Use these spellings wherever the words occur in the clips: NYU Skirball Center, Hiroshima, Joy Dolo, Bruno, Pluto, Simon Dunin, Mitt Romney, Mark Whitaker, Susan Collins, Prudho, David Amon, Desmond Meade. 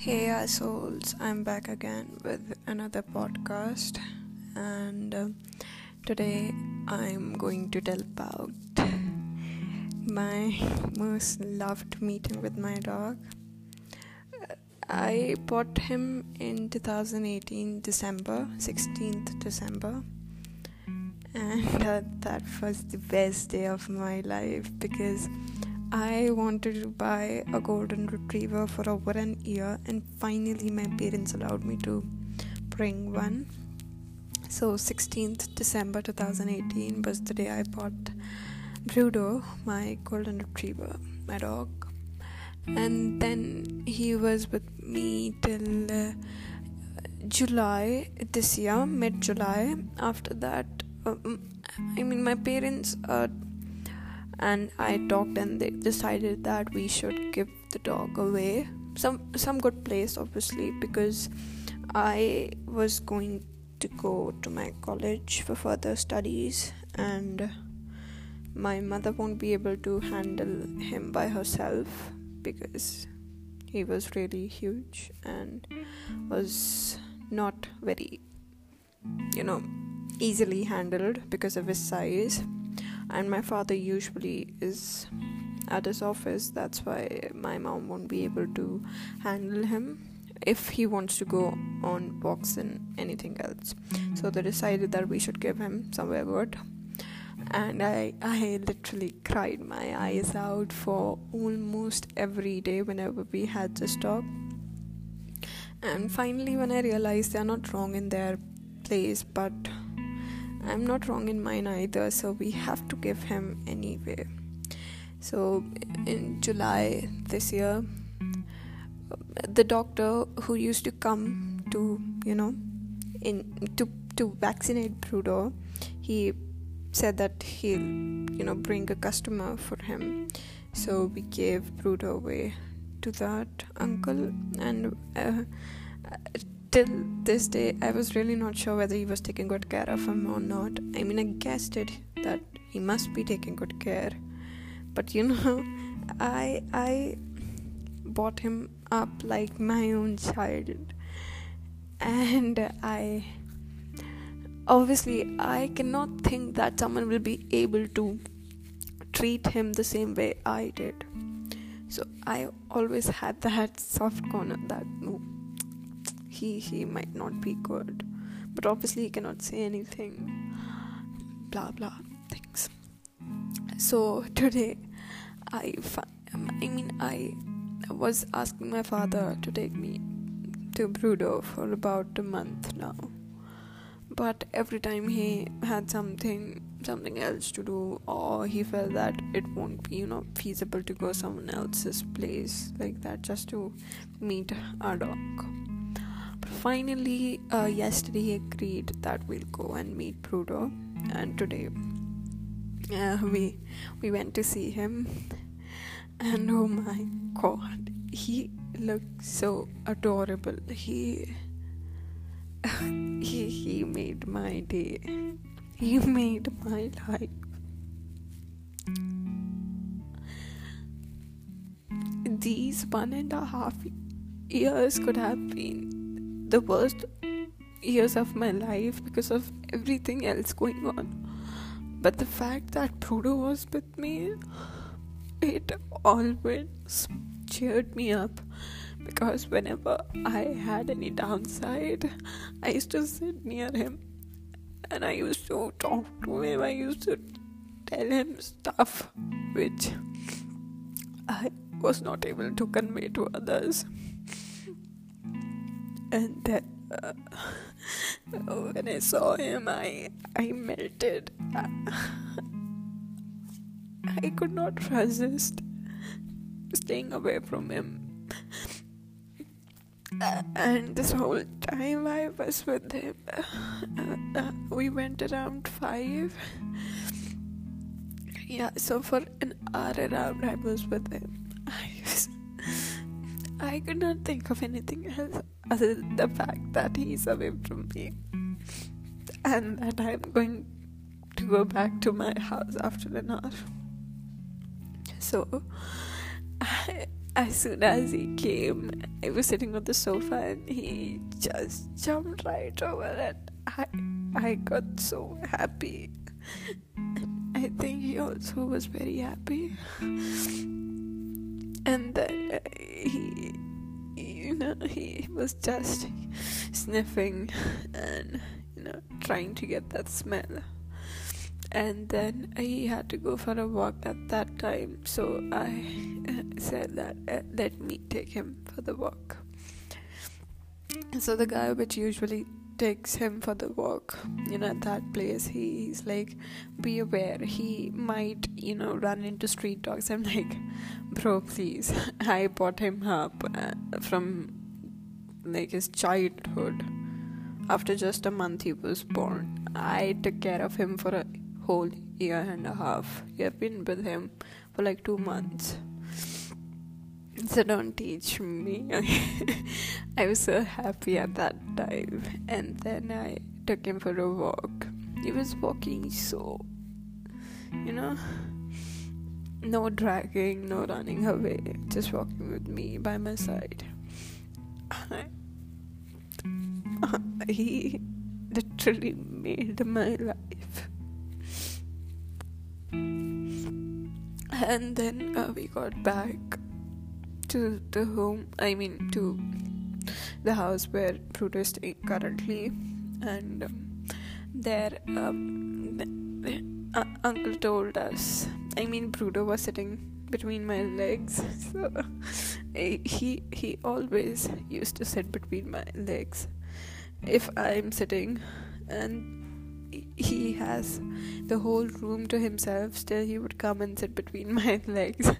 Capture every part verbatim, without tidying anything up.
Hey our souls, I'm back again with another podcast, and uh, today I'm going to tell about my most loved meeting with my dog. I bought him in twenty eighteen December, sixteenth December, and uh, that was the best day of my life because I wanted to buy a golden retriever for over an year, and finally my parents allowed me to bring one. So sixteenth December twenty eighteen was the day I bought Bruno, my golden retriever, my dog. And then he was with me till uh, July this year, mid-July. After that, um, I mean my parents uh, and I talked, and they decided that we should give the dog away. Some some good place, obviously, because I was going to go to my college for further studies, and my mother won't be able to handle him by herself because he was really huge and was not very, you know, easily handled because of his size. And my father usually is at his office, that's why my mom won't be able to handle him if he wants to go on walks and anything else. So they decided that we should give him somewhere good. And I, I literally cried my eyes out for almost every day whenever we had this dog. And finally when I realized they're not wrong in their place, but I'm not wrong in mine either, so we have to give him anyway. So in July this year, the doctor who used to come to, you know, in to to vaccinate Prudho, he said that he'll, you know, bring a customer for him. So we gave Prudho away to that uncle, and uh, till this day I was really not sure whether he was taking good care of him or not. I mean, I guessed it that he must be taking good care, but you know, I I brought him up like my own child, and I obviously I cannot think that someone will be able to treat him the same way I did. So I always had that soft corner that no, He, he might not be good, but obviously he cannot say anything, blah blah things. So today I I mean I was asking my father to take me to Bruno for about a month now, but every time he had something something else to do, or he felt that it won't be, you know, feasible to go someone else's place like that just to meet our dog. Finally, uh, yesterday he agreed that we'll go and meet Prudho, and today uh, we we went to see him, and oh my god, he looked so adorable. He he he made my day. He made my life. These one and a half years could have been the worst years of my life because of everything else going on, but the fact that Prudho was with me, it always cheered me up, because whenever I had any downside, I used to sit near him and I used to talk to him. I used to tell him stuff which I was not able to convey to others. And then uh, when I saw him, I I melted. I could not resist staying away from him. Uh, and this whole time I was with him, uh, uh, we went around five. Yeah, so for an hour around I was with him. I was, I could not think of anything else other than the fact that he's away from me, and that I'm going to go back to my house after an hour. So I, as soon as he came, I was sitting on the sofa and he just jumped right over it. I, I got so happy. I think he also was very happy. And then he, you know, he was just sniffing and, you know, trying to get that smell. And then he had to go for a walk at that time, so I said that uh, let me take him for the walk. So the guy which usually takes him for the walk, you know, at that place, he, he's like, be aware, he might, you know, run into street dogs. I'm like, bro, please, I bought him up uh, from like his childhood. After just a month he was born, I took care of him for a whole year and a half. You have been with him for like two months, so don't teach me. I was so happy at that time, and then I took him for a walk. He was walking so, you know, no dragging, no running away, just walking with me by my side. He literally made my life. And then uh, we got back to the home, I mean to the house where Prudho is staying currently. And um, there um, the, the, uh, uncle told us, I mean Prudho was sitting between my legs, so he he always used to sit between my legs if I'm sitting, and he has the whole room to himself. Still he would come and sit between my legs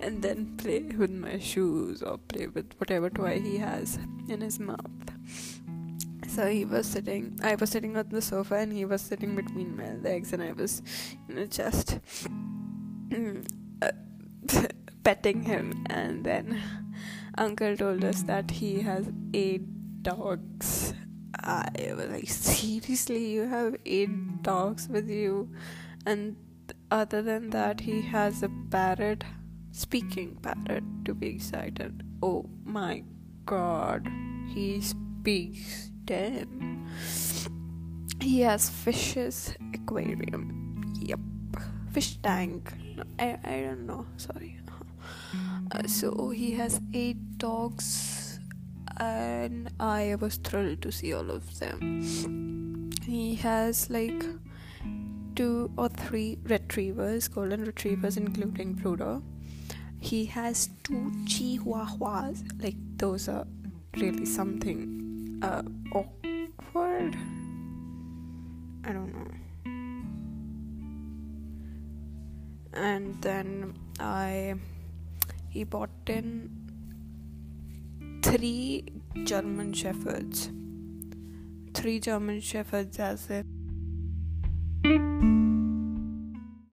and then play with my shoes or play with whatever toy he has in his mouth. So he was sitting, I was sitting on the sofa, and he was sitting between my legs, and I was, you know, just petting him. And then uncle told us that he has eight dogs. I was like, seriously, you have eight dogs with you? And other than that, he has a parrot, speaking parrot to be excited. Oh my god, he speaks. Damn. He has fishes, aquarium, yep, fish tank, no, I, I don't know, sorry. Uh, so he has eight dogs, and I was thrilled to see all of them. He has like two or three retrievers, golden retrievers, including Pluto. He has two chihuahuas, like those are really something uh, awkward. I don't know. And then I he bought in Three German Shepherds. Three German Shepherds as a